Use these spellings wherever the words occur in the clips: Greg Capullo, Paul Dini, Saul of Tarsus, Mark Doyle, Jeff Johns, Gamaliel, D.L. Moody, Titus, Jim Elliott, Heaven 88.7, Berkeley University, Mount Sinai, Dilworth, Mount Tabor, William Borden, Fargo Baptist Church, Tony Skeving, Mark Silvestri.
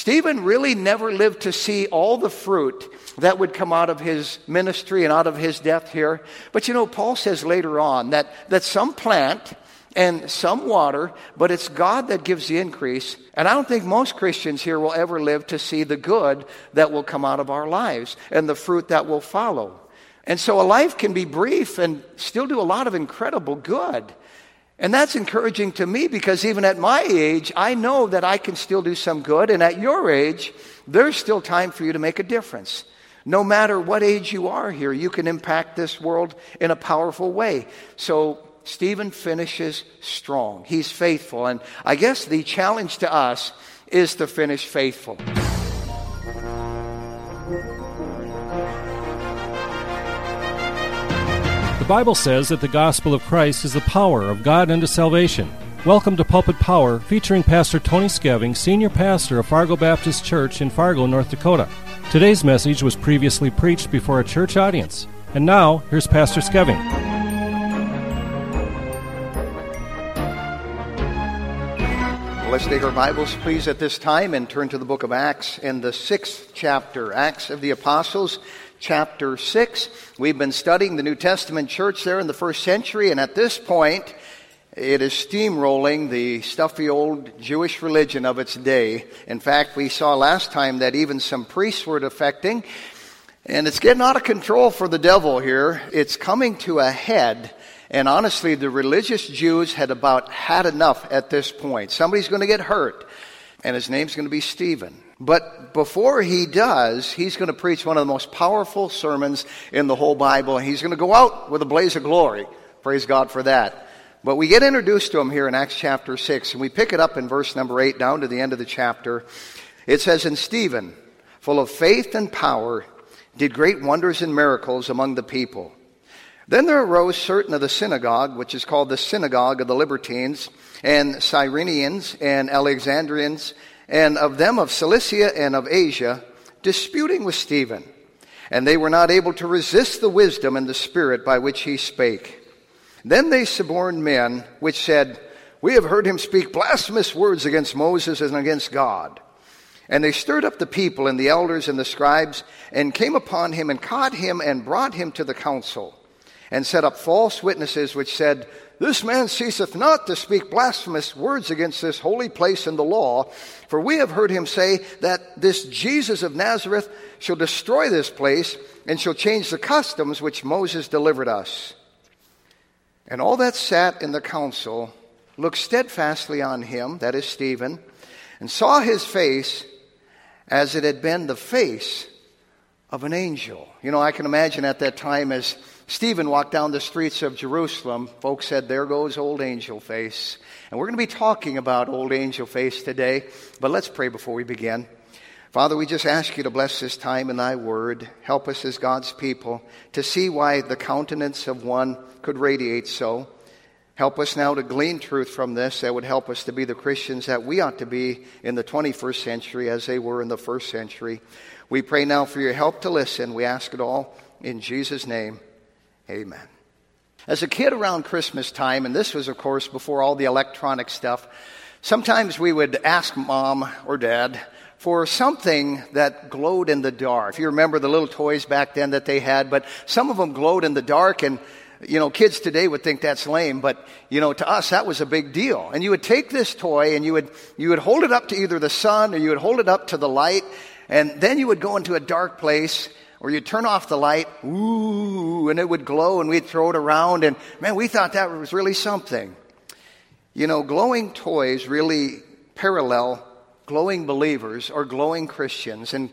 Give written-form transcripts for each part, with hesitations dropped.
Stephen really never lived to see all the fruit that would come out of his ministry and out of his death here. But you know, Paul says later on that some plant and some water, but it's God that gives the increase. And I don't think most Christians here will ever live to see the good that will come out of our lives and the fruit that will follow. And so a life can be brief and still do a lot of incredible good. And that's encouraging to me, because even at my age, I know that I can still do some good. And at your age, there's still time for you to make a difference. No matter what age you are here, you can impact this world in a powerful way. So Stephen finishes strong. He's faithful. And I guess the challenge to us is to finish faithful. The Bible says that the gospel of Christ is the power of God unto salvation. Welcome to Pulpit Power, featuring Pastor Tony Skeving, Senior Pastor of Fargo Baptist Church in Fargo, North Dakota. Today's message was previously preached before a church audience. And now, here's Pastor Skeving. Let's take our Bibles, please, at this time and turn to the book of Acts in the 6th chapter, Acts of the Apostles, Chapter 6. We've been studying the New Testament church there in the first century, and at this point, it is steamrolling the stuffy old Jewish religion of its day. In fact, we saw last time that even some priests were defecting, and it's getting out of control for the devil here. It's coming to a head, and honestly, the religious Jews had about had enough at this point. Somebody's going to get hurt, and his name's going to be Stephen. But before he does, he's going to preach one of the most powerful sermons in the whole Bible. He's going to go out with a blaze of glory. Praise God for that. But we get introduced to him here in Acts chapter 6, and we pick it up in verse number 8 down to the end of the chapter. It says, "And Stephen, full of faith and power, did great wonders and miracles among the people. Then there arose certain of the synagogue, which is called the synagogue of the Libertines, and Cyrenians, and Alexandrians, and of them of Cilicia and of Asia, disputing with Stephen. And they were not able to resist the wisdom and the spirit by which he spake. Then they suborned men, which said, 'We have heard him speak blasphemous words against Moses and against God.' And they stirred up the people and the elders and the scribes, and came upon him and caught him and brought him to the council, and set up false witnesses, which said, 'This man ceaseth not to speak blasphemous words against this holy place and the law. For we have heard him say that this Jesus of Nazareth shall destroy this place and shall change the customs which Moses delivered us.' And all that sat in the council looked steadfastly on him," that is Stephen, "and saw his face as it had been the face of an angel." You know, I can imagine at that time, as Stephen walked down the streets of Jerusalem, folks said, "There goes old angel face." And we're going to be talking about old angel face today, but let's pray before we begin. Father, we just ask you to bless this time in thy word. Help us as God's people to see why the countenance of one could radiate so. Help us now to glean truth from this that would help us to be the Christians that we ought to be in the 21st century as they were in the first century. We pray now for your help to listen. We ask it all in Jesus' name. Amen. As a kid around Christmas time, and this was, of course, before all the electronic stuff, sometimes we would ask Mom or Dad for something that glowed in the dark. If you remember the little toys back then that they had, but some of them glowed in the dark, and you know, kids today would think that's lame, but, you know, to us, that was a big deal. And you would take this toy and you would hold it up to either the sun or you would hold it up to the light, and then you would go into a dark place or you'd turn off the light, ooh, and it would glow, and we'd throw it around, and, man, we thought that was really something. You know, glowing toys really parallel glowing believers or glowing Christians. And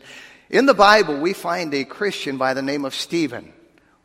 in the Bible, we find a Christian by the name of Stephen,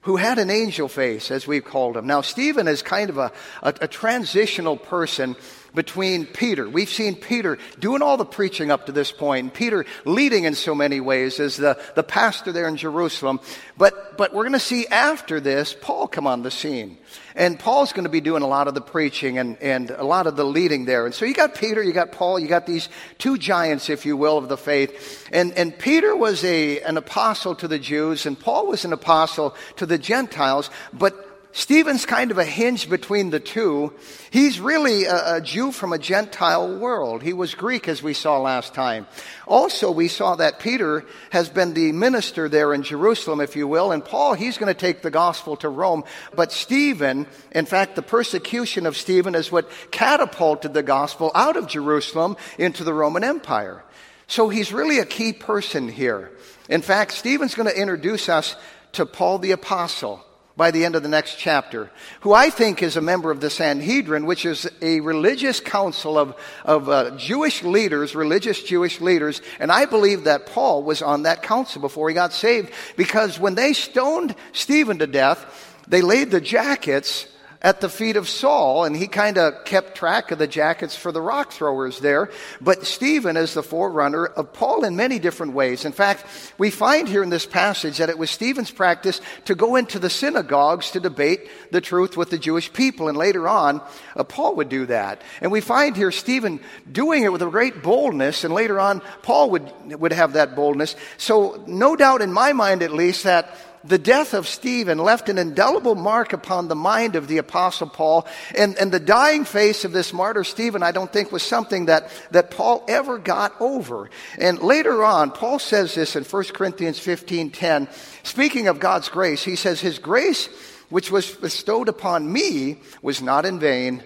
who had an angel face, as we've called him. Now, Stephen is kind of a transitional person between Peter. We've seen Peter doing all the preaching up to this point, and Peter leading in so many ways as the pastor there in Jerusalem. But we're going to see after this, Paul come on the scene. And Paul's going to be doing a lot of the preaching and a lot of the leading there. And so you got Peter, you got Paul, you got these two giants, if you will, of the faith. And Peter was an apostle to the Jews, and Paul was an apostle to the Gentiles. But Stephen's kind of a hinge between the two. He's really a Jew from a Gentile world. He was Greek, as we saw last time. Also, we saw that Peter has been the minister there in Jerusalem, if you will, and Paul, he's going to take the gospel to Rome. But Stephen, in fact, the persecution of Stephen is what catapulted the gospel out of Jerusalem into the Roman Empire. So he's really a key person here. In fact, Stephen's going to introduce us to Paul the Apostle by the end of the next chapter, who I think is a member of the Sanhedrin, which is a religious council of Jewish leaders, religious Jewish leaders, and I believe that Paul was on that council before he got saved, because when they stoned Stephen to death, they laid the jackets at the feet of Saul, and he kind of kept track of the jackets for the rock throwers there. But Stephen is the forerunner of Paul in many different ways. In fact, we find here in this passage that it was Stephen's practice to go into the synagogues to debate the truth with the Jewish people, and later on, Paul would do that. And we find here Stephen doing it with a great boldness, and later on, Paul would have that boldness. So no doubt in my mind, at least, that the death of Stephen left an indelible mark upon the mind of the Apostle Paul, and the dying face of this martyr Stephen, I don't think, was something that Paul ever got over. And later on, Paul says this in 1 Corinthians 15:10, speaking of God's grace, he says, "His grace which was bestowed upon me was not in vain,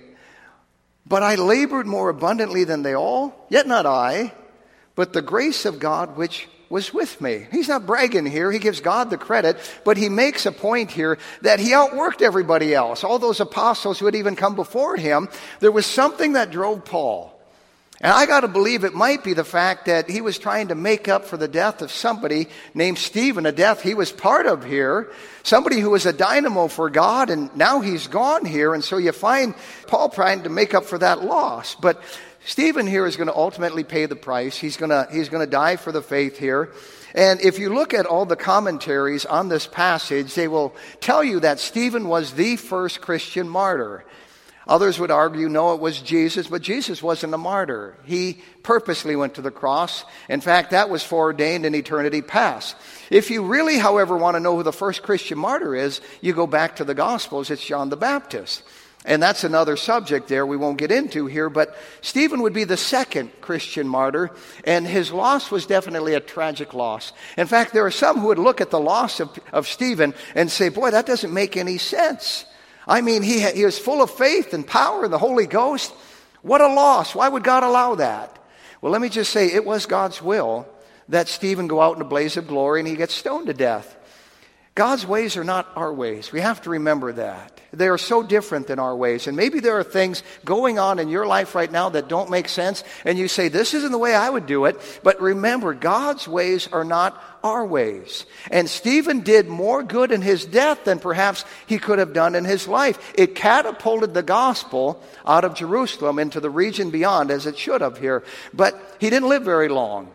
but I labored more abundantly than they all, yet not I, but the grace of God which was with me." He's not bragging here. He gives God the credit, but he makes a point here that he outworked everybody else. All those apostles who had even come before him, there was something that drove Paul. And I got to believe it might be the fact that he was trying to make up for the death of somebody named Stephen, a death he was part of here, somebody who was a dynamo for God, and now he's gone here. And so you find Paul trying to make up for that loss. But Stephen here is going to ultimately pay the price. He's going to die for the faith here. And if you look at all the commentaries on this passage, they will tell you that Stephen was the first Christian martyr. Others would argue, no, it was Jesus, but Jesus wasn't a martyr. He purposely went to the cross. In fact, that was foreordained in eternity past. If you really, however, want to know who the first Christian martyr is, you go back to the Gospels. It's John the Baptist. And that's another subject there we won't get into here, but Stephen would be the second Christian martyr, and his loss was definitely a tragic loss. In fact, there are some who would look at the loss of Stephen and say, boy, that doesn't make any sense. I mean, he was full of faith and power and the Holy Ghost. What a loss. Why would God allow that? Well, let me just say, it was God's will that Stephen go out in a blaze of glory and he gets stoned to death. God's ways are not our ways. We have to remember that. They are so different than our ways. And maybe there are things going on in your life right now that don't make sense, and you say, this isn't the way I would do it. But remember, God's ways are not our ways. And Stephen did more good in his death than perhaps he could have done in his life. It catapulted the gospel out of Jerusalem into the region beyond, as it should have here. But he didn't live very long.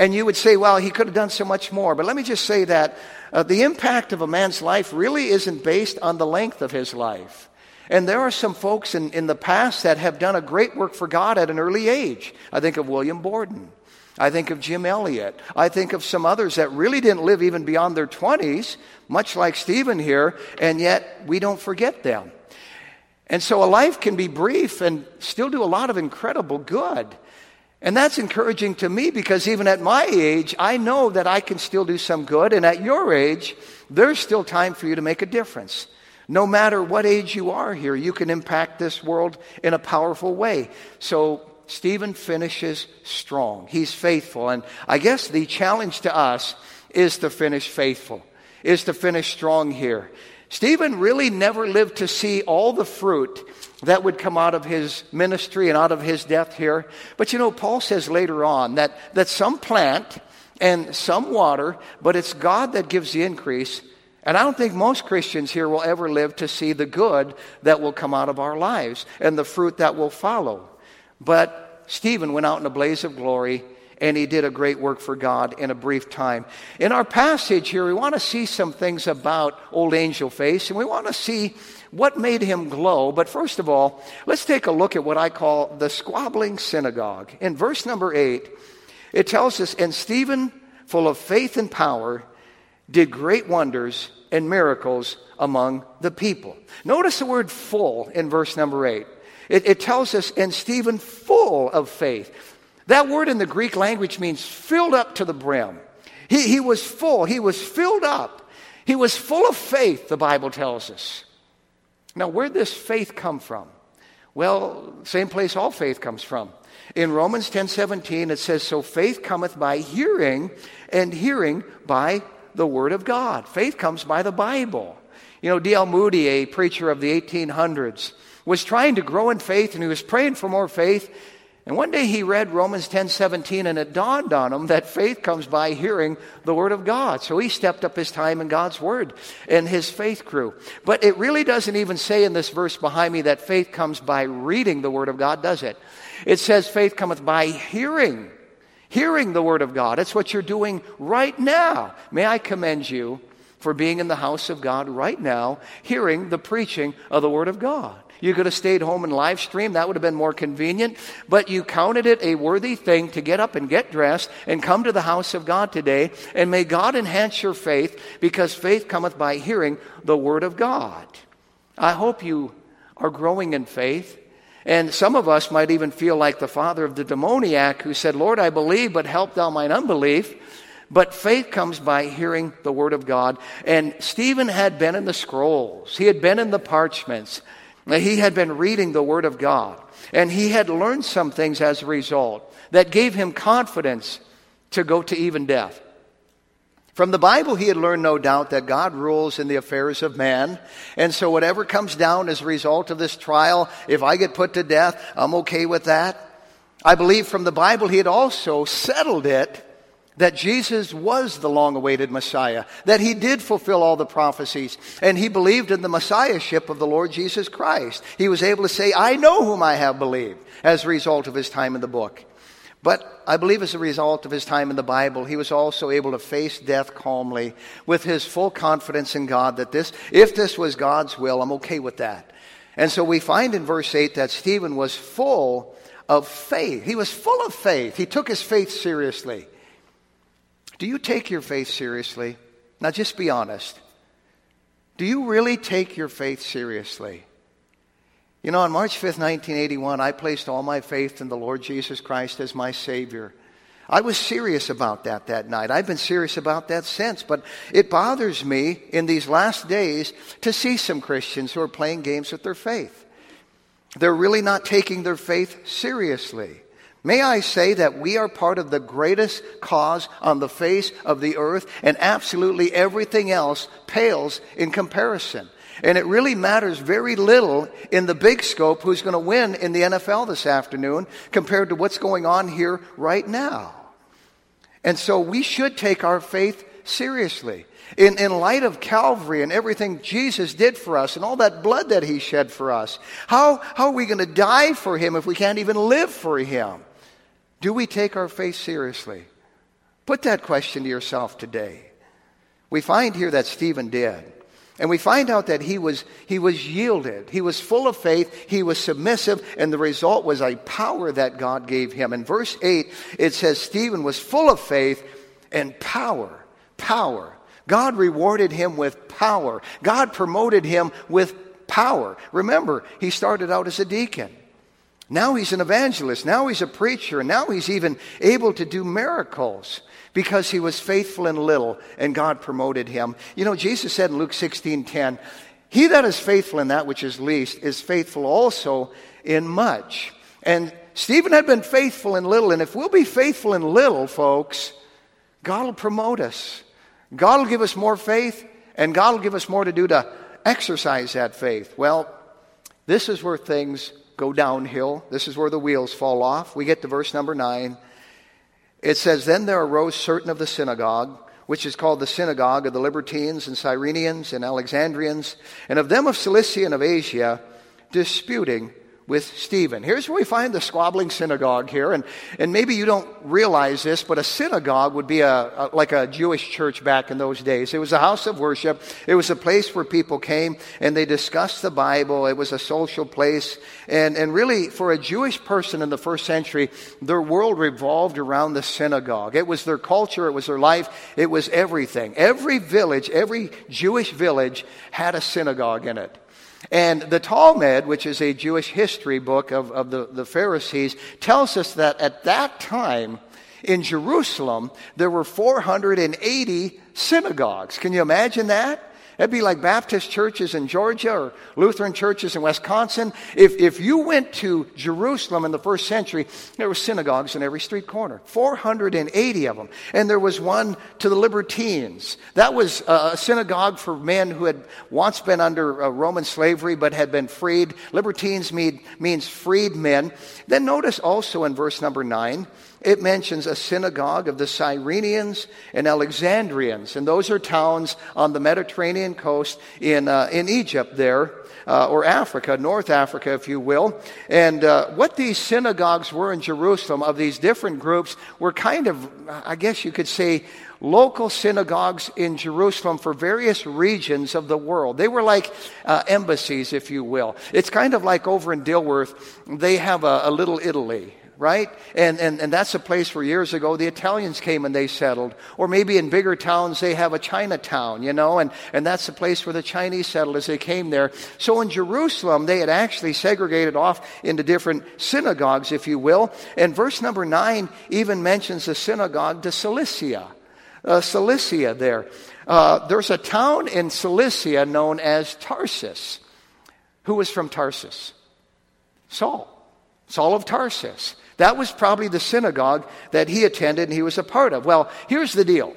And you would say, well, he could have done so much more. But let me just say that the impact of a man's life really isn't based on the length of his life. And there are some folks in the past that have done a great work for God at an early age. I think of William Borden. I think of Jim Elliott. I think of some others that really didn't live even beyond their 20s, much like Stephen here, and yet we don't forget them. And so a life can be brief and still do a lot of incredible good. And that's encouraging to me, because even at my age, I know that I can still do some good. And at your age, there's still time for you to make a difference. No matter what age you are here, you can impact this world in a powerful way. So Stephen finishes strong. He's faithful. And I guess the challenge to us is to finish faithful, is to finish strong here. Stephen really never lived to see all the fruit that would come out of his ministry and out of his death here. But you know, Paul says later on that some plant and some water, but it's God that gives the increase. And I don't think most Christians here will ever live to see the good that will come out of our lives and the fruit that will follow. But Stephen went out in a blaze of glory, and he did a great work for God in a brief time. In our passage here, we want to see some things about old Angel Face, and we want to see what made him glow. But first of all, let's take a look at what I call the squabbling synagogue. In verse number 8, it tells us, "And Stephen, full of faith and power, did great wonders and miracles among the people. Notice the word full in verse number 8. It tells us, and Stephen, full of faith. That word in the Greek language means filled up to the brim. He was full. He was filled up. He was full of faith, the Bible tells us. Now, where'd this faith come from? Well, same place all faith comes from. In Romans 10:17, it says, so faith cometh by hearing, and hearing by the word of God. Faith comes by the Bible. You know, D.L. Moody, a preacher of the 1800s, was trying to grow in faith, and he was praying for more faith. And one day he read Romans 10:17, and it dawned on him that faith comes by hearing the word of God. So he stepped up his time in God's word, and his faith grew. But it really doesn't even say in this verse behind me that faith comes by reading the word of God, does it? It says faith cometh by hearing. Hearing the word of God. That's what you're doing right now. May I commend you for being in the house of God right now, hearing the preaching of the word of God. You could have stayed home and live streamed. That would have been more convenient. But you counted it a worthy thing to get up and get dressed and come to the house of God today. And may God enhance your faith, because faith cometh by hearing the word of God. I hope you are growing in faith. And some of us might even feel like the father of the demoniac who said, Lord, I believe, but help thou mine unbelief. But faith comes by hearing the word of God. And Stephen had been in the scrolls. He had been in the parchments. He had been reading the word of God, and he had learned some things as a result that gave him confidence to go to even death. From the Bible, he had learned, no doubt, that God rules in the affairs of man. And so whatever comes down as a result of this trial, if I get put to death, I'm okay with that. I believe from the Bible, he had also settled it that Jesus was the long-awaited Messiah, that he did fulfill all the prophecies, and he believed in the Messiahship of the Lord Jesus Christ. He was able to say, I know whom I have believed, as a result of his time in the book. But I believe as a result of his time in the Bible, he was also able to face death calmly with his full confidence in God that if this was God's will, I'm okay with that. And so we find in verse 8 that Stephen was full of faith. He was full of faith. He took his faith seriously. Do you take your faith seriously? Now just be honest. Do you really take your faith seriously? You know, on March 5th, 1981, I placed all my faith in the Lord Jesus Christ as my Savior. I was serious about that night. I've been serious about that since, but it bothers me in these last days to see some Christians who are playing games with their faith. They're really not taking their faith seriously. May I say that we are part of the greatest cause on the face of the earth, and absolutely everything else pales in comparison. And it really matters very little in the big scope who's going to win in the NFL this afternoon compared to what's going on here right now. And so we should take our faith seriously. In light of Calvary and everything Jesus did for us and all that blood that he shed for us, how are we going to die for him if we can't even live for him? Do we take our faith seriously? Put that question to yourself today. We find here that Stephen did. And we find out that he was yielded. He was full of faith. He was submissive. And the result was a power that God gave him. In verse 8, it says, Stephen was full of faith and power. Power. God rewarded him with power. God promoted him with power. Remember, he started out as a deacon. Now he's an evangelist. Now he's a preacher. And now he's even able to do miracles, because he was faithful in little, and God promoted him. You know, Jesus said in Luke 16:10, he that is faithful in that which is least is faithful also in much. And Stephen had been faithful in little. And if we'll be faithful in little, folks, God will promote us. God will give us more faith, and God will give us more to do to exercise that faith. Well, this is where things go downhill. This is where the wheels fall off. We get to verse number 9. It says, then there arose certain of the synagogue, which is called the synagogue of the Libertines and Cyrenians and Alexandrians, and of them of Cilicia and of Asia, disputing with Stephen. Here's where we find the squabbling synagogue here. And maybe you don't realize this, but a synagogue would be like a Jewish church back in those days. It was a house of worship. It was a place where people came and they discussed the Bible. It was a social place. And really, for a Jewish person in the first century, their world revolved around the synagogue. It was their culture. It was their life. It was everything. Every village, every Jewish village had a synagogue in it. And the Talmud, which is a Jewish history book of the Pharisees, tells us that at that time in Jerusalem, there were 480 synagogues. Can you imagine that? That'd be like Baptist churches in Georgia or Lutheran churches in Wisconsin. If you went to Jerusalem in the first century, there were synagogues in every street corner, 480 of them. And there was one to the Libertines. That was a synagogue for men who had once been under Roman slavery but had been freed. Libertines means freed men. Then notice also in verse number 9, it mentions a synagogue of the Cyrenians and Alexandrians. And those are towns on the Mediterranean coast in Egypt there, or Africa, North Africa, if you will. And what these synagogues were in Jerusalem of these different groups were kind of, I guess you could say, local synagogues in Jerusalem for various regions of the world. They were like embassies, if you will. It's kind of like over in Dilworth, they have a Little Italy. Right? And that's a place where years ago the Italians came and they settled. Or maybe in bigger towns they have a Chinatown, you know, and that's the place where the Chinese settled as they came there. So in Jerusalem they had actually segregated off into different synagogues, if you will. And verse number 9 even mentions the synagogue to Cilicia. Cilicia there. There's a town in Cilicia known as Tarsus. Who was from Tarsus? Saul of Tarsus. That was probably the synagogue that he attended and he was a part of. Well, here's the deal.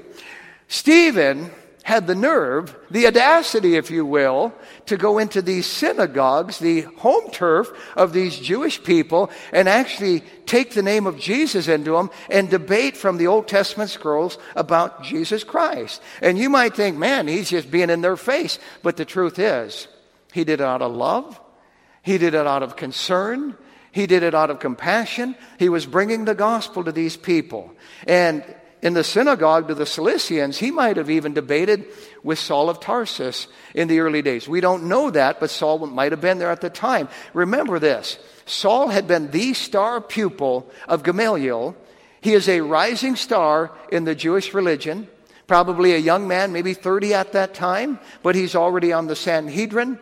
Stephen had the nerve, the audacity, if you will, to go into these synagogues, the home turf of these Jewish people, and actually take the name of Jesus into them and debate from the Old Testament scrolls about Jesus Christ. And you might think, man, he's just being in their face. But the truth is, he did it out of love. He did it out of concern. He did it out of compassion. He was bringing the gospel to these people. And in the synagogue to the Cilicians, he might have even debated with Saul of Tarsus in the early days. We don't know that, but Saul might have been there at the time. Remember this. Saul had been the star pupil of Gamaliel. He is a rising star in the Jewish religion. Probably a young man, maybe 30 at that time, but he's already on the Sanhedrin.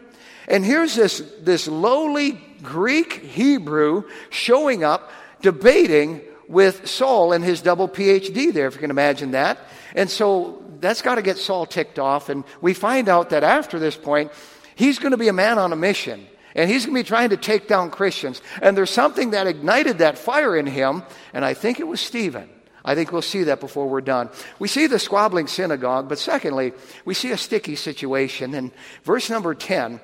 And here's this lowly Greek Hebrew showing up, debating with Saul and his double PhD there, if you can imagine that. And so that's got to get Saul ticked off. And we find out that after this point, he's going to be a man on a mission. And he's going to be trying to take down Christians. And there's something that ignited that fire in him. And I think it was Stephen. I think we'll see that before we're done. We see the squabbling synagogue. But secondly, we see a sticky situation. In verse number 10,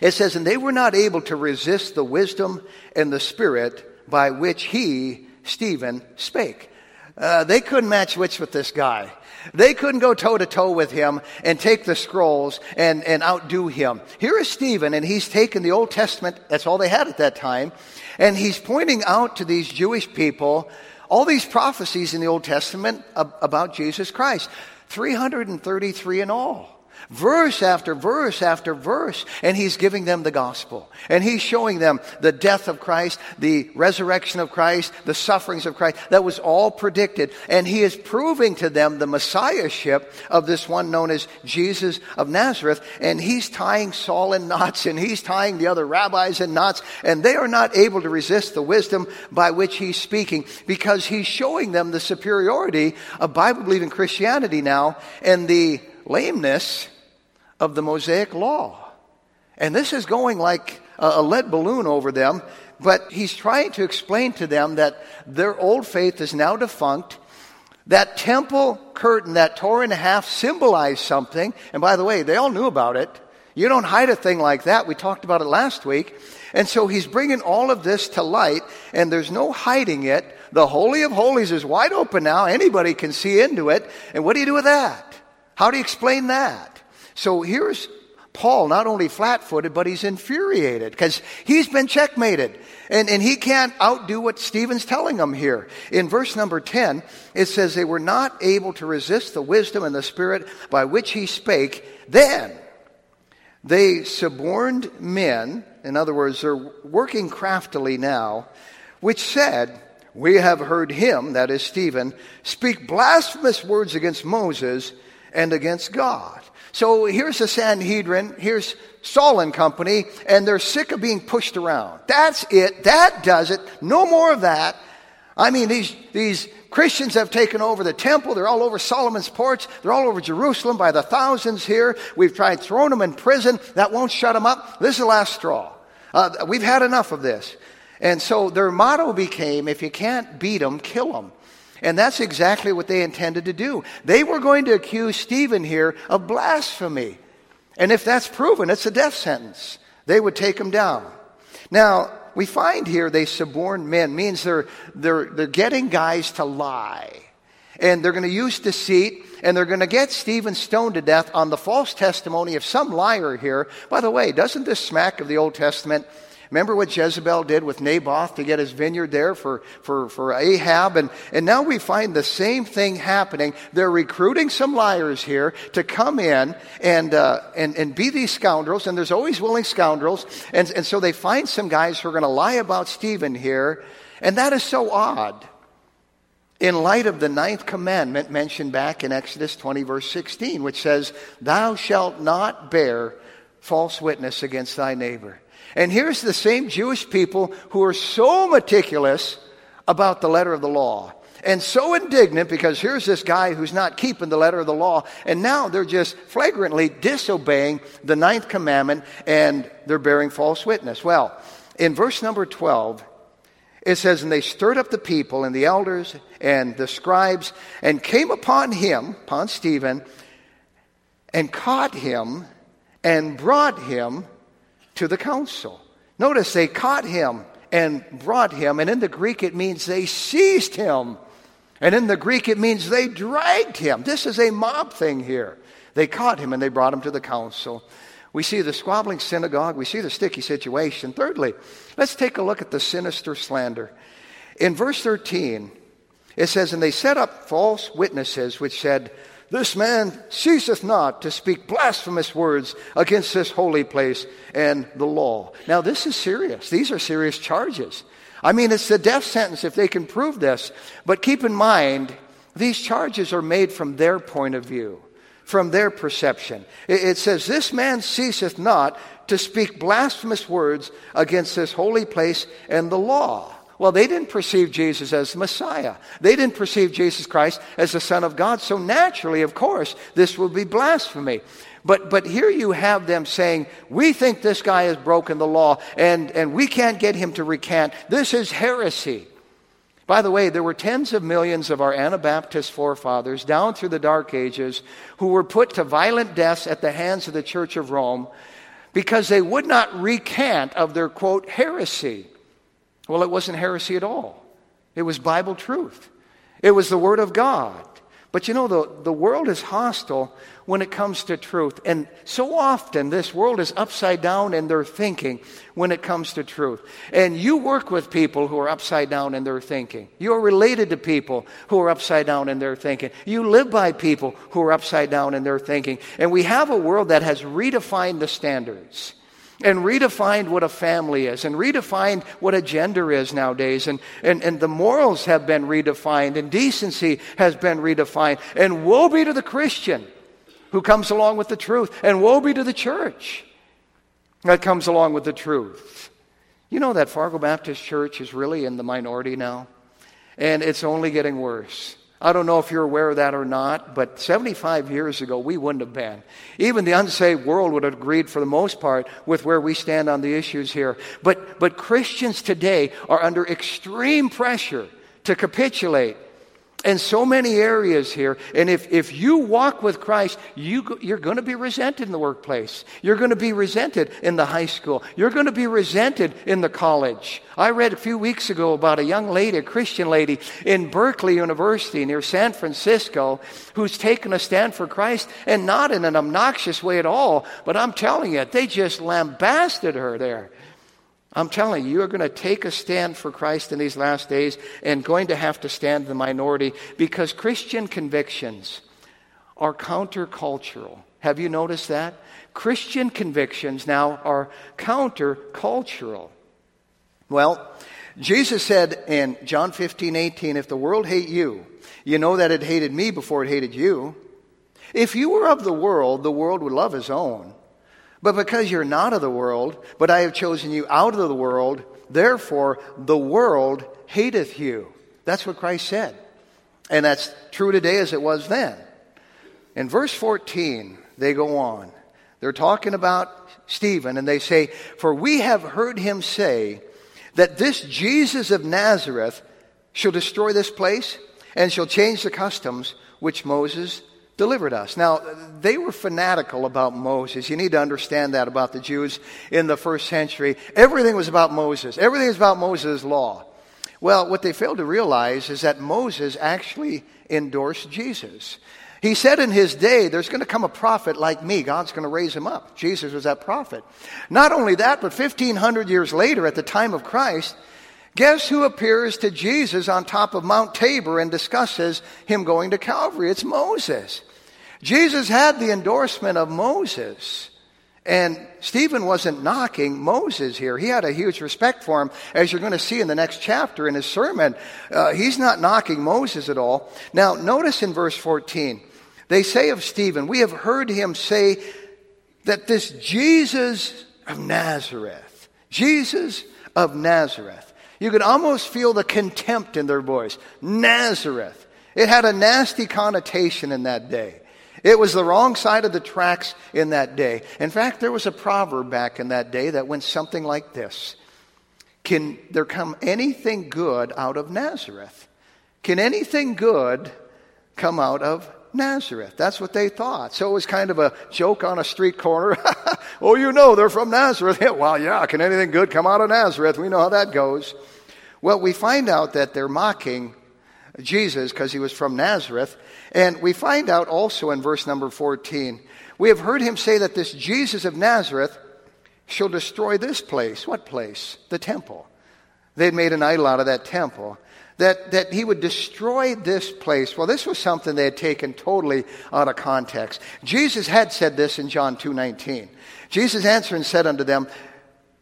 it says, and they were not able to resist the wisdom and the spirit by which he, Stephen, spake. They couldn't match wits with this guy. They couldn't go toe-to-toe with him and take the scrolls and outdo him. Here is Stephen, and he's taken the Old Testament, that's all they had at that time, and he's pointing out to these Jewish people all these prophecies in the Old Testament about Jesus Christ. 333 in all. Verse after verse after verse, and he's giving them the gospel. And he's showing them the death of Christ, the resurrection of Christ, the sufferings of Christ. That was all predicted. And he is proving to them the messiahship of this one known as Jesus of Nazareth. And he's tying Saul in knots, and he's tying the other rabbis in knots. And they are not able to resist the wisdom by which he's speaking, because he's showing them the superiority of Bible-believing Christianity now and the lameness of the Mosaic law. And this is going like a lead balloon over them, but he's trying to explain to them that their old faith is now defunct. That temple curtain that tore in half symbolized something. And by the way, they all knew about it. You don't hide a thing like that. We talked about it last week. And so he's bringing all of this to light, and there's no hiding it. The Holy of Holies is wide open now. Anybody can see into it. And what do you do with that? How do you explain that? So here's Paul not only flat-footed, but he's infuriated because he's been checkmated. And he can't outdo what Stephen's telling them here. In verse number 10, it says, they were not able to resist the wisdom and the spirit by which he spake. Then they suborned men, in other words, they're working craftily now, which said, we have heard him, that is Stephen, speak blasphemous words against Moses and against God. So here's the Sanhedrin, here's Saul and company, and they're sick of being pushed around. That's it, that does it, no more of that. I mean, these Christians have taken over the temple, they're all over Solomon's porch, they're all over Jerusalem by the thousands here. We've tried throwing them in prison, that won't shut them up. This is the last straw. We've had enough of this. And so their motto became, if you can't beat them, kill them. And that's exactly what they intended to do. They were going to accuse Stephen here of blasphemy. And if that's proven, it's a death sentence. They would take him down. Now, we find here they suborn men. Means they're getting guys to lie. And they're going to use deceit. And they're going to get Stephen stoned to death on the false testimony of some liar here. By the way, doesn't this smack of the Old Testament? Remember what Jezebel did with Naboth to get his vineyard there for Ahab? And now we find the same thing happening. They're recruiting some liars here to come in and be these scoundrels. And there's always willing scoundrels. And so they find some guys who are going to lie about Stephen here. And that is so odd in light of the ninth commandment mentioned back in Exodus 20, verse 16, which says, thou shalt not bear false witness against thy neighbor. And here's the same Jewish people who are so meticulous about the letter of the law and so indignant because here's this guy who's not keeping the letter of the law, and now they're just flagrantly disobeying the ninth commandment and they're bearing false witness. Well, in verse number 12, it says, and they stirred up the people and the elders and the scribes and came upon him, upon Stephen, and caught him and brought him to the council. Notice they caught him and brought him, and in the Greek it means they seized him, and in the Greek it means they dragged him. This is a mob thing here. They caught him and they brought him to the council. We see the squabbling synagogue. We see the sticky situation. Thirdly, let's take a look at the sinister slander. In verse 13, it says, and they set up false witnesses which said, this man ceaseth not to speak blasphemous words against this holy place and the law. Now, this is serious. These are serious charges. I mean, it's a death sentence if they can prove this. But keep in mind, these charges are made from their point of view, from their perception. It says, this man ceaseth not to speak blasphemous words against this holy place and the law. Well, they didn't perceive Jesus as the Messiah. They didn't perceive Jesus Christ as the Son of God. So naturally, of course, this will be blasphemy. But here you have them saying, we think this guy has broken the law, and we can't get him to recant. This is heresy. By the way, there were tens of millions of our Anabaptist forefathers down through the Dark Ages who were put to violent deaths at the hands of the Church of Rome because they would not recant of their, quote, heresy. Well, it wasn't heresy at all. It was Bible truth. It was the Word of God. But you know, the world is hostile when it comes to truth. And so often, this world is upside down in their thinking when it comes to truth. And you work with people who are upside down in their thinking. You're related to people who are upside down in their thinking. You live by people who are upside down in their thinking. And we have a world that has redefined the standards, and redefined what a family is, and redefined what a gender is nowadays, and the morals have been redefined, and decency has been redefined, and woe be to the Christian who comes along with the truth, and woe be to the church that comes along with the truth. You know that Fargo Baptist Church is really in the minority now, and it's only getting worse. I don't know if you're aware of that or not, but 75 years ago, we wouldn't have been. Even the unsaved world would have agreed for the most part with where we stand on the issues here. But Christians today are under extreme pressure to capitulate And so many areas here. And if you walk with Christ, you're going to be resented in the workplace. You're going to be resented in the high school. You're going to be resented in the college. I read a few weeks ago about a young lady, a Christian lady, in Berkeley University near San Francisco who's taken a stand for Christ, and not in an obnoxious way at all. But I'm telling you, they just lambasted her there. I'm telling you, you're going to take a stand for Christ in these last days and going to have to stand the minority because Christian convictions are countercultural. Have you noticed that? Christian convictions now are countercultural. Well, Jesus said in John 15:18, if the world hate you, you know that it hated me before it hated you. If you were of the world would love his own. But because you're not of the world, but I have chosen you out of the world, therefore the world hateth you. That's what Christ said. And that's true today as it was then. In verse 14, they go on. They're talking about Stephen, and they say, for we have heard him say that this Jesus of Nazareth shall destroy this place and shall change the customs which Moses delivered us. Now, they were fanatical about Moses. You need to understand that about the Jews in the first century. Everything was about Moses. Everything was about Moses' law. Well, what they failed to realize is that Moses actually endorsed Jesus. He said in his day, there's going to come a prophet like me. God's going to raise him up. Jesus was that prophet. Not only that, but 1,500 years later, at the time of Christ, guess who appears to Jesus on top of Mount Tabor and discusses him going to Calvary? It's Moses. Jesus had the endorsement of Moses. And Stephen wasn't knocking Moses here. He had a huge respect for him, as you're going to see in the next chapter in his sermon. He's not knocking Moses at all. Now, notice in verse 14, they say of Stephen, we have heard him say that this Jesus of Nazareth, you could almost feel the contempt in their voice. Nazareth. It had a nasty connotation in that day. It was the wrong side of the tracks in that day. In fact, there was a proverb back in that day that went something like this. Can there come anything good out of Nazareth? Can anything good come out of Nazareth? That's what they thought. So it was kind of a joke on a street corner. Oh, you know, they're from Nazareth. Well, yeah, can anything good come out of Nazareth? We know how that goes. Well, we find out that they're mocking Jesus because he was from Nazareth. And we find out also in verse number 14, we have heard him say that this Jesus of Nazareth shall destroy this place. What place? The temple. They'd made an idol out of that temple. That he would destroy this place. Well, this was something they had taken totally out of context. Jesus had said this in John 2:19. Jesus answered and said unto them,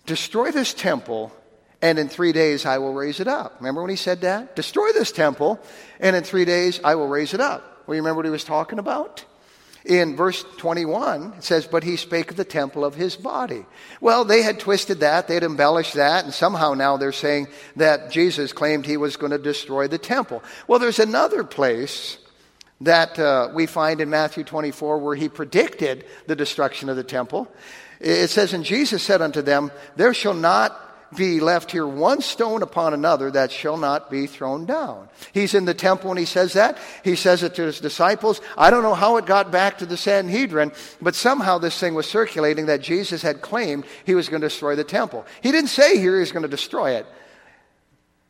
destroy this temple, and in 3 days I will raise it up. Remember when he said that? Destroy this temple, and in 3 days I will raise it up. Well, you remember what he was talking about? In verse 21, it says, but he spake of the temple of his body. Well, they had twisted that, they had embellished that, and somehow now they're saying that Jesus claimed he was going to destroy the temple. Well, there's another place that we find in Matthew 24 where he predicted the destruction of the temple. It says, and Jesus said unto them, there shall not be left here one stone upon another that shall not be thrown down. He's in the temple when he says that. He says it to his disciples. I don't know how it got back to the Sanhedrin, but somehow this thing was circulating that Jesus had claimed he was going to destroy the temple. He didn't say here he was going to destroy it.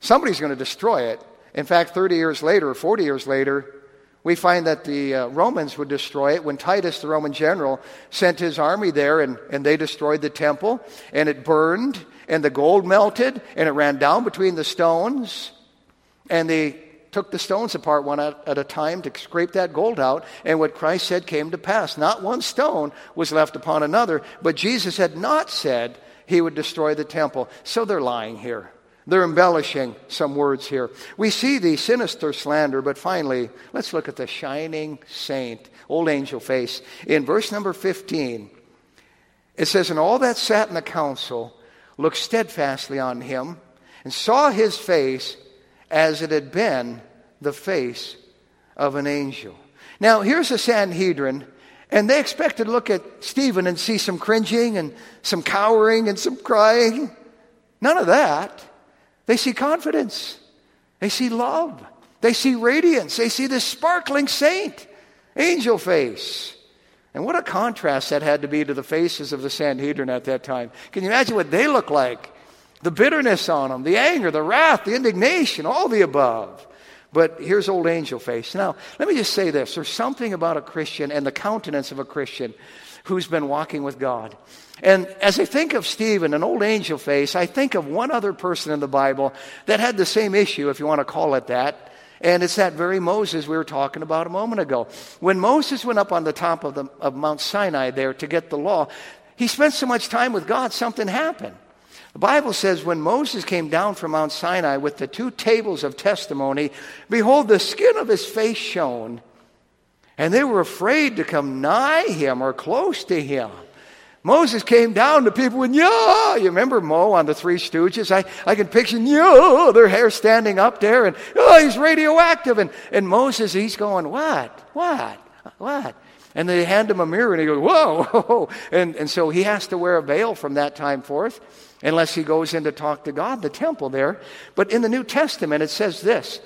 Somebody's going to destroy it. In fact, 30 years later or 40 years later, we find that the Romans would destroy it when Titus, the Roman general, sent his army there and they destroyed the temple and it burned and the gold melted and it ran down between the stones and they took the stones apart one at a time to scrape that gold out, and what Christ said came to pass. Not one stone was left upon another, but Jesus had not said he would destroy the temple. So they're lying here. They're embellishing some words here. We see the sinister slander, but finally, let's look at the shining saint, old angel face. In verse number 15, it says, and all that sat in the council looked steadfastly on him and saw his face as it had been the face of an angel. Now, here's the Sanhedrin. And they expected to look at Stephen and see some cringing and some cowering and some crying. None of that. They see confidence. They see love. They see radiance. They see this sparkling saint, angel face. And what a contrast that had to be to the faces of the Sanhedrin at that time. Can you imagine what they look like? The bitterness on them, the anger, the wrath, the indignation, all the above. But here's old angel face. Now, let me just say this. There's something about a Christian and the countenance of a Christian who's been walking with God. And as I think of Stephen, an old angel face, I think of one other person in the Bible that had the same issue, if you want to call it that. And it's that very Moses we were talking about a moment ago. When Moses went up on the top of Mount Sinai there to get the law, he spent so much time with God, something happened. The Bible says when Moses came down from Mount Sinai with the two tables of testimony, behold, the skin of his face shone, and they were afraid to come nigh him or close to him. Moses came down to people and, yeah, you remember Mo on the Three Stooges? I can picture, yeah, their hair standing up there, and, oh, he's radioactive. And Moses, he's going, what? And they hand him a mirror, and he goes, whoa. And so he has to wear a veil from that time forth, unless he goes in to talk to God, the temple there. But in the New Testament, it says this.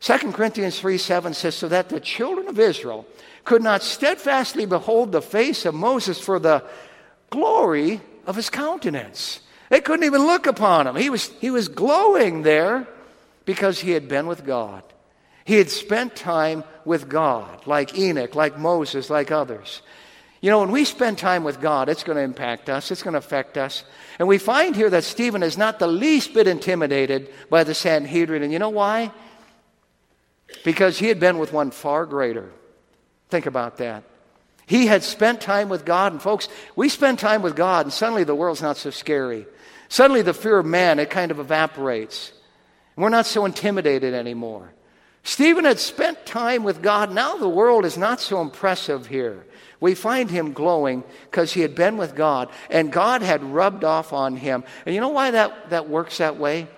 2 Corinthians 3:7 says, so that the children of Israel could not steadfastly behold the face of Moses for the glory of his countenance. They couldn't even look upon him. He was glowing there because he had been with God. He had spent time with God, like Enoch, like Moses, like others. You know, when we spend time with God, it's going to impact us. It's going to affect us. And we find here that Stephen is not the least bit intimidated by the Sanhedrin. And you know why? Because he had been with one far greater. Think about that. He had spent time with God. And folks, we spend time with God, and suddenly the world's not so scary. Suddenly the fear of man, it kind of evaporates. We're not so intimidated anymore. Stephen had spent time with God. Now the world is not so impressive here. We find him glowing because he had been with God, and God had rubbed off on him. And you know why that works that way?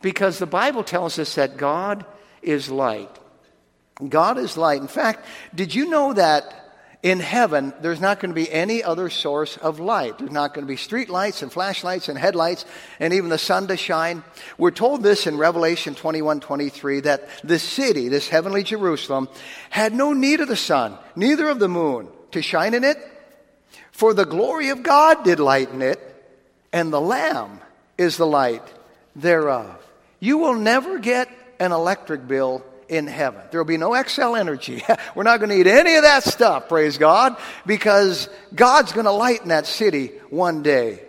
Because the Bible tells us that God is light. God is light. In fact, did you know that in heaven, there's not going to be any other source of light? There's not going to be street lights and flashlights and headlights and even the sun to shine. We're told this in Revelation 21:23, that the city, this heavenly Jerusalem, had no need of the sun, neither of the moon to shine in it, for the glory of God did lighten it, and the Lamb is the light thereof. You will never get an electric bill in heaven. There will be no XL Energy. We're not going to need any of that stuff, praise God, because God's going to lighten that city one day,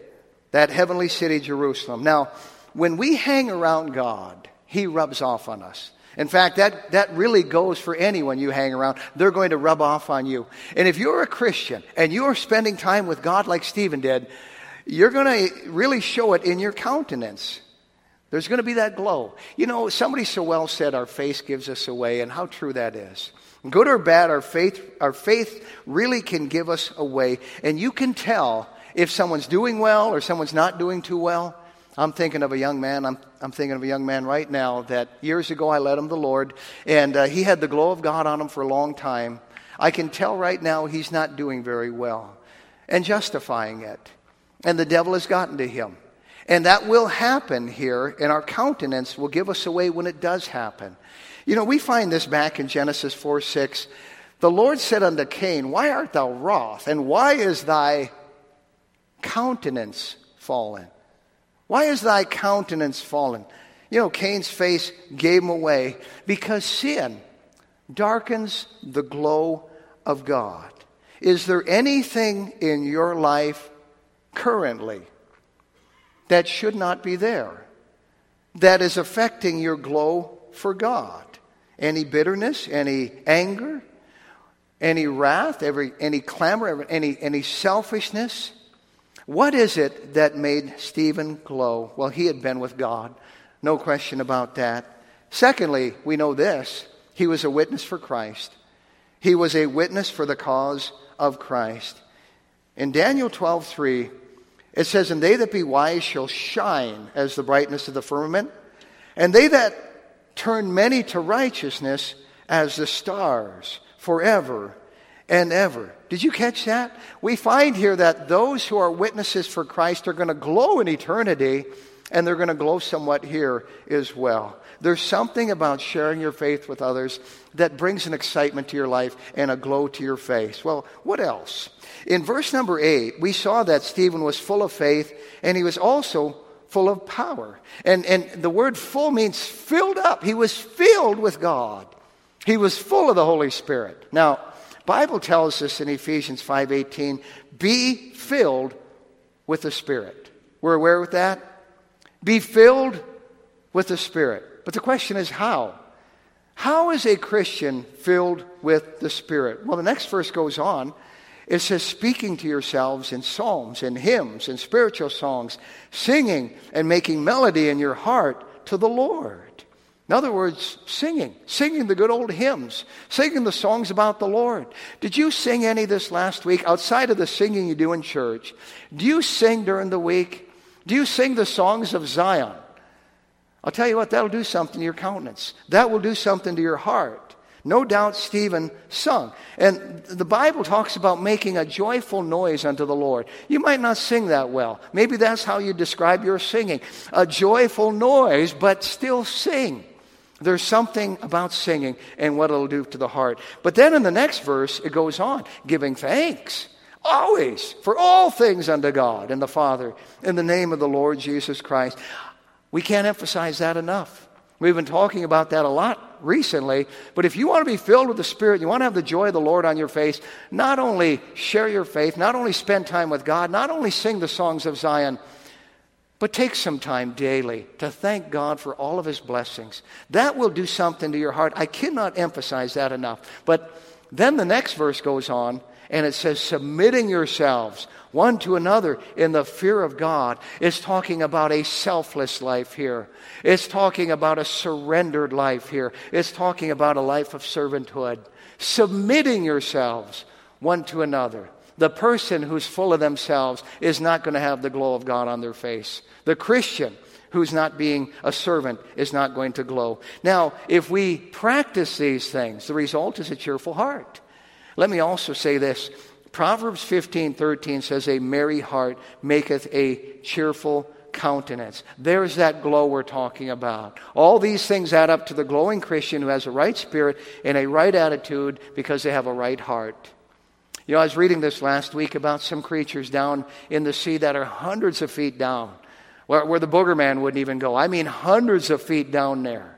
that heavenly city, Jerusalem. Now, when we hang around God, He rubs off on us. In fact, that really goes for anyone you hang around. They're going to rub off on you. And if you're a Christian and you're spending time with God like Stephen did, you're going to really show it in your countenance. There's going to be that glow. You know, somebody so well said, our face gives us away, and how true that is. Good or bad, our faith really can give us away. And you can tell if someone's doing well or someone's not doing too well. I'm thinking of a young man. I'm thinking of a young man right now that years ago I led him to the Lord, and he had the glow of God on him for a long time. I can tell right now he's not doing very well and justifying it. And the devil has gotten to him. And that will happen here, and our countenance will give us away when it does happen. You know, we find this back in Genesis 4:6. The Lord said unto Cain, why art thou wroth, and why is thy countenance fallen? Why is thy countenance fallen? You know, Cain's face gave him away because sin darkens the glow of God. Is there anything in your life currently that should not be there, that is affecting your glow for God? Any bitterness, any anger, any wrath, any clamor, any selfishness? What is it that made Stephen glow? Well, he had been with God. No question about that. Secondly, we know this. He was a witness for Christ. He was a witness for the cause of Christ. In Daniel 12:3, it says, and they that be wise shall shine as the brightness of the firmament, and they that turn many to righteousness as the stars forever and ever. Did you catch that? We find here that those who are witnesses for Christ are going to glow in eternity And they're going to glow somewhat here as well. There's something about sharing your faith with others that brings an excitement to your life and a glow to your face. Well, what else? In verse number 8, we saw that Stephen was full of faith, and he was also full of power. And the word full means filled up. He was filled with God. He was full of the Holy Spirit. Now, Bible tells us in Ephesians 5:18, be filled with the Spirit. We're aware of that? Be filled with the Spirit. But the question is how? How is a Christian filled with the Spirit? Well, the next verse goes on. It says, speaking to yourselves in psalms and hymns and spiritual songs, singing and making melody in your heart to the Lord. In other words, singing the good old hymns, singing the songs about the Lord. Did you sing any this last week outside of the singing you do in church? Do you sing during the week? Do you sing the songs of Zion? I'll tell you what, that'll do something to your countenance. That will do something to your heart. No doubt Stephen sung. And the Bible talks about making a joyful noise unto the Lord. You might not sing that well. Maybe that's how you describe your singing. A joyful noise, but still sing. There's something about singing and what it'll do to the heart. But then in the next verse, it goes on, giving thanks. Always, for all things unto God and the Father, in the name of the Lord Jesus Christ. We can't emphasize that enough. We've been talking about that a lot recently. But if you want to be filled with the Spirit, you want to have the joy of the Lord on your face, not only share your faith, not only spend time with God, not only sing the songs of Zion, but take some time daily to thank God for all of His blessings. That will do something to your heart. I cannot emphasize that enough. But then the next verse goes on. And it says, submitting yourselves one to another in the fear of God. It's talking about a selfless life here. It's talking about a surrendered life here. It's talking about a life of servanthood. Submitting yourselves one to another. The person who's full of themselves is not going to have the glow of God on their face. The Christian who's not being a servant is not going to glow. Now, if we practice these things, the result is a cheerful heart. Let me also say this. Proverbs 15:13 says, a merry heart maketh a cheerful countenance. There's that glow we're talking about. All these things add up to the glowing Christian who has a right spirit and a right attitude because they have a right heart. You know, I was reading this last week about some creatures down in the sea that are hundreds of feet down, where the boogerman wouldn't even go. I mean, hundreds of feet down there.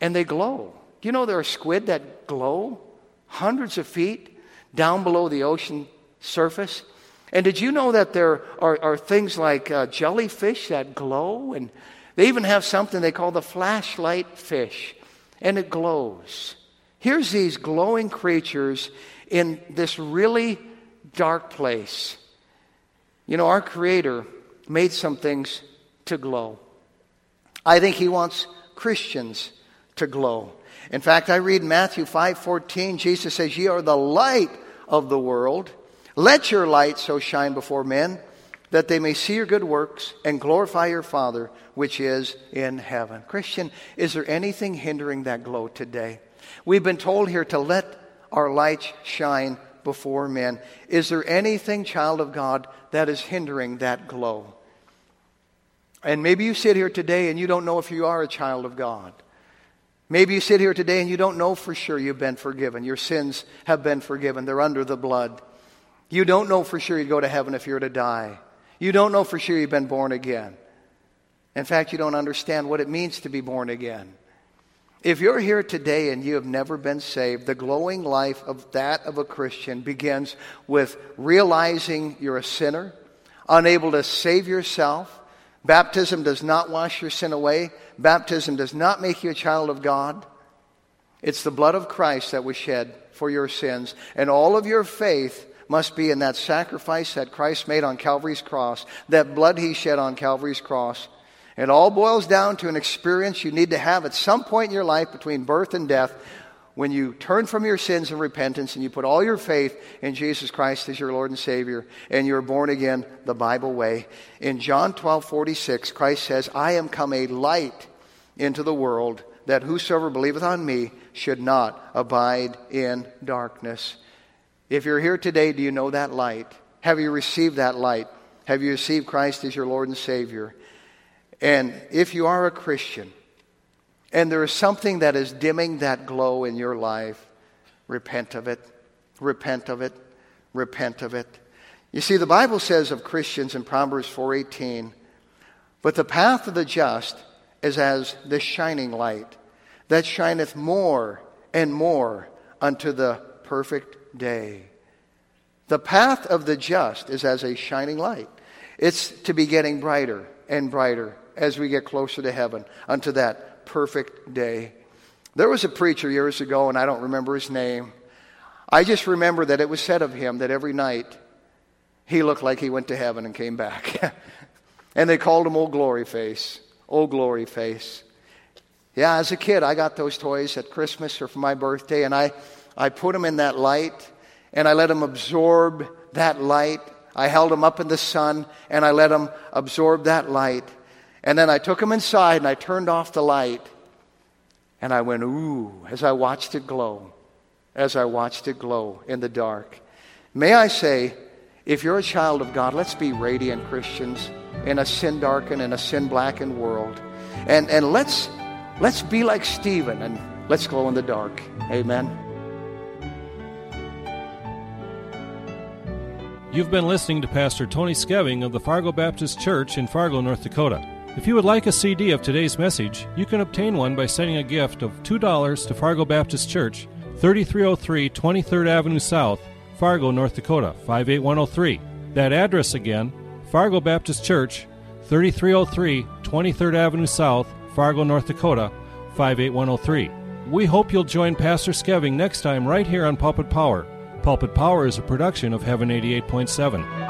And they glow. Do you know there are squid that glow? Hundreds of feet down below the ocean surface. And did you know that there are things like jellyfish that glow? And they even have something they call the flashlight fish. And it glows. Here's these glowing creatures in this really dark place. You know, our Creator made some things to glow. I think He wants Christians to glow. In fact, I read Matthew 5:14, Jesus says, ye are the light of the world. Let your light so shine before men, that they may see your good works and glorify your Father, which is in heaven. Christian, is there anything hindering that glow today? We've been told here to let our light shine before men. Is there anything, child of God, that is hindering that glow? And maybe you sit here today and you don't know if you are a child of God. Maybe you sit here today and you don't know for sure you've been forgiven. Your sins have been forgiven. They're under the blood. You don't know for sure you'd go to heaven if you were to die. You don't know for sure you've been born again. In fact, you don't understand what it means to be born again. If you're here today and you have never been saved, the glowing life of that of a Christian begins with realizing you're a sinner, unable to save yourself. Baptism does not wash your sin away. Baptism does not make you a child of God. It's the blood of Christ that was shed for your sins. And all of your faith must be in that sacrifice that Christ made on Calvary's cross, that blood He shed on Calvary's cross. It all boils down to an experience you need to have at some point in your life between birth and death when you turn from your sins and repentance and you put all your faith in Jesus Christ as your Lord and Savior, and you're born again the Bible way. In John 12:46, Christ says, I am come a light into the world, that whosoever believeth on me should not abide in darkness. If you're here today, do you know that light? Have you received that light? Have you received Christ as your Lord and Savior? And if you are a Christian, and there is something that is dimming that glow in your life, repent of it, repent of it, repent of it. You see, the Bible says of Christians in Proverbs 4:18, but the path of the just is as the shining light that shineth more and more unto the perfect day. The path of the just is as a shining light. It's to be getting brighter and brighter as we get closer to heaven, unto that perfect day. There was a preacher years ago, and I don't remember his name. I just remember that it was said of him that every night he looked like he went to heaven and came back. And they called him Old Glory Face. Old Glory Face. Yeah, as a kid, I got those toys at Christmas or for my birthday, and I put them in that light, and I let them absorb that light. I held them up in the sun, and I let them absorb that light. And then I took them inside, and I turned off the light, and I went, ooh, as I watched it glow, as I watched it glow in the dark. May I say, if you're a child of God, let's be radiant Christians in a sin-darkened and a sin-blackened world. And let's be like Stephen, and let's glow in the dark. Amen. You've been listening to Pastor Tony Skeving of the Fargo Baptist Church in Fargo, North Dakota. If you would like a CD of today's message, you can obtain one by sending a gift of $2 to Fargo Baptist Church, 3303 23rd Avenue South, Fargo, North Dakota, 58103. That address again, Fargo Baptist Church, 3303 23rd Avenue South, Fargo, North Dakota, 58103. We hope you'll join Pastor Skeving next time right here on Pulpit Power. Pulpit Power is a production of Heaven 88.7.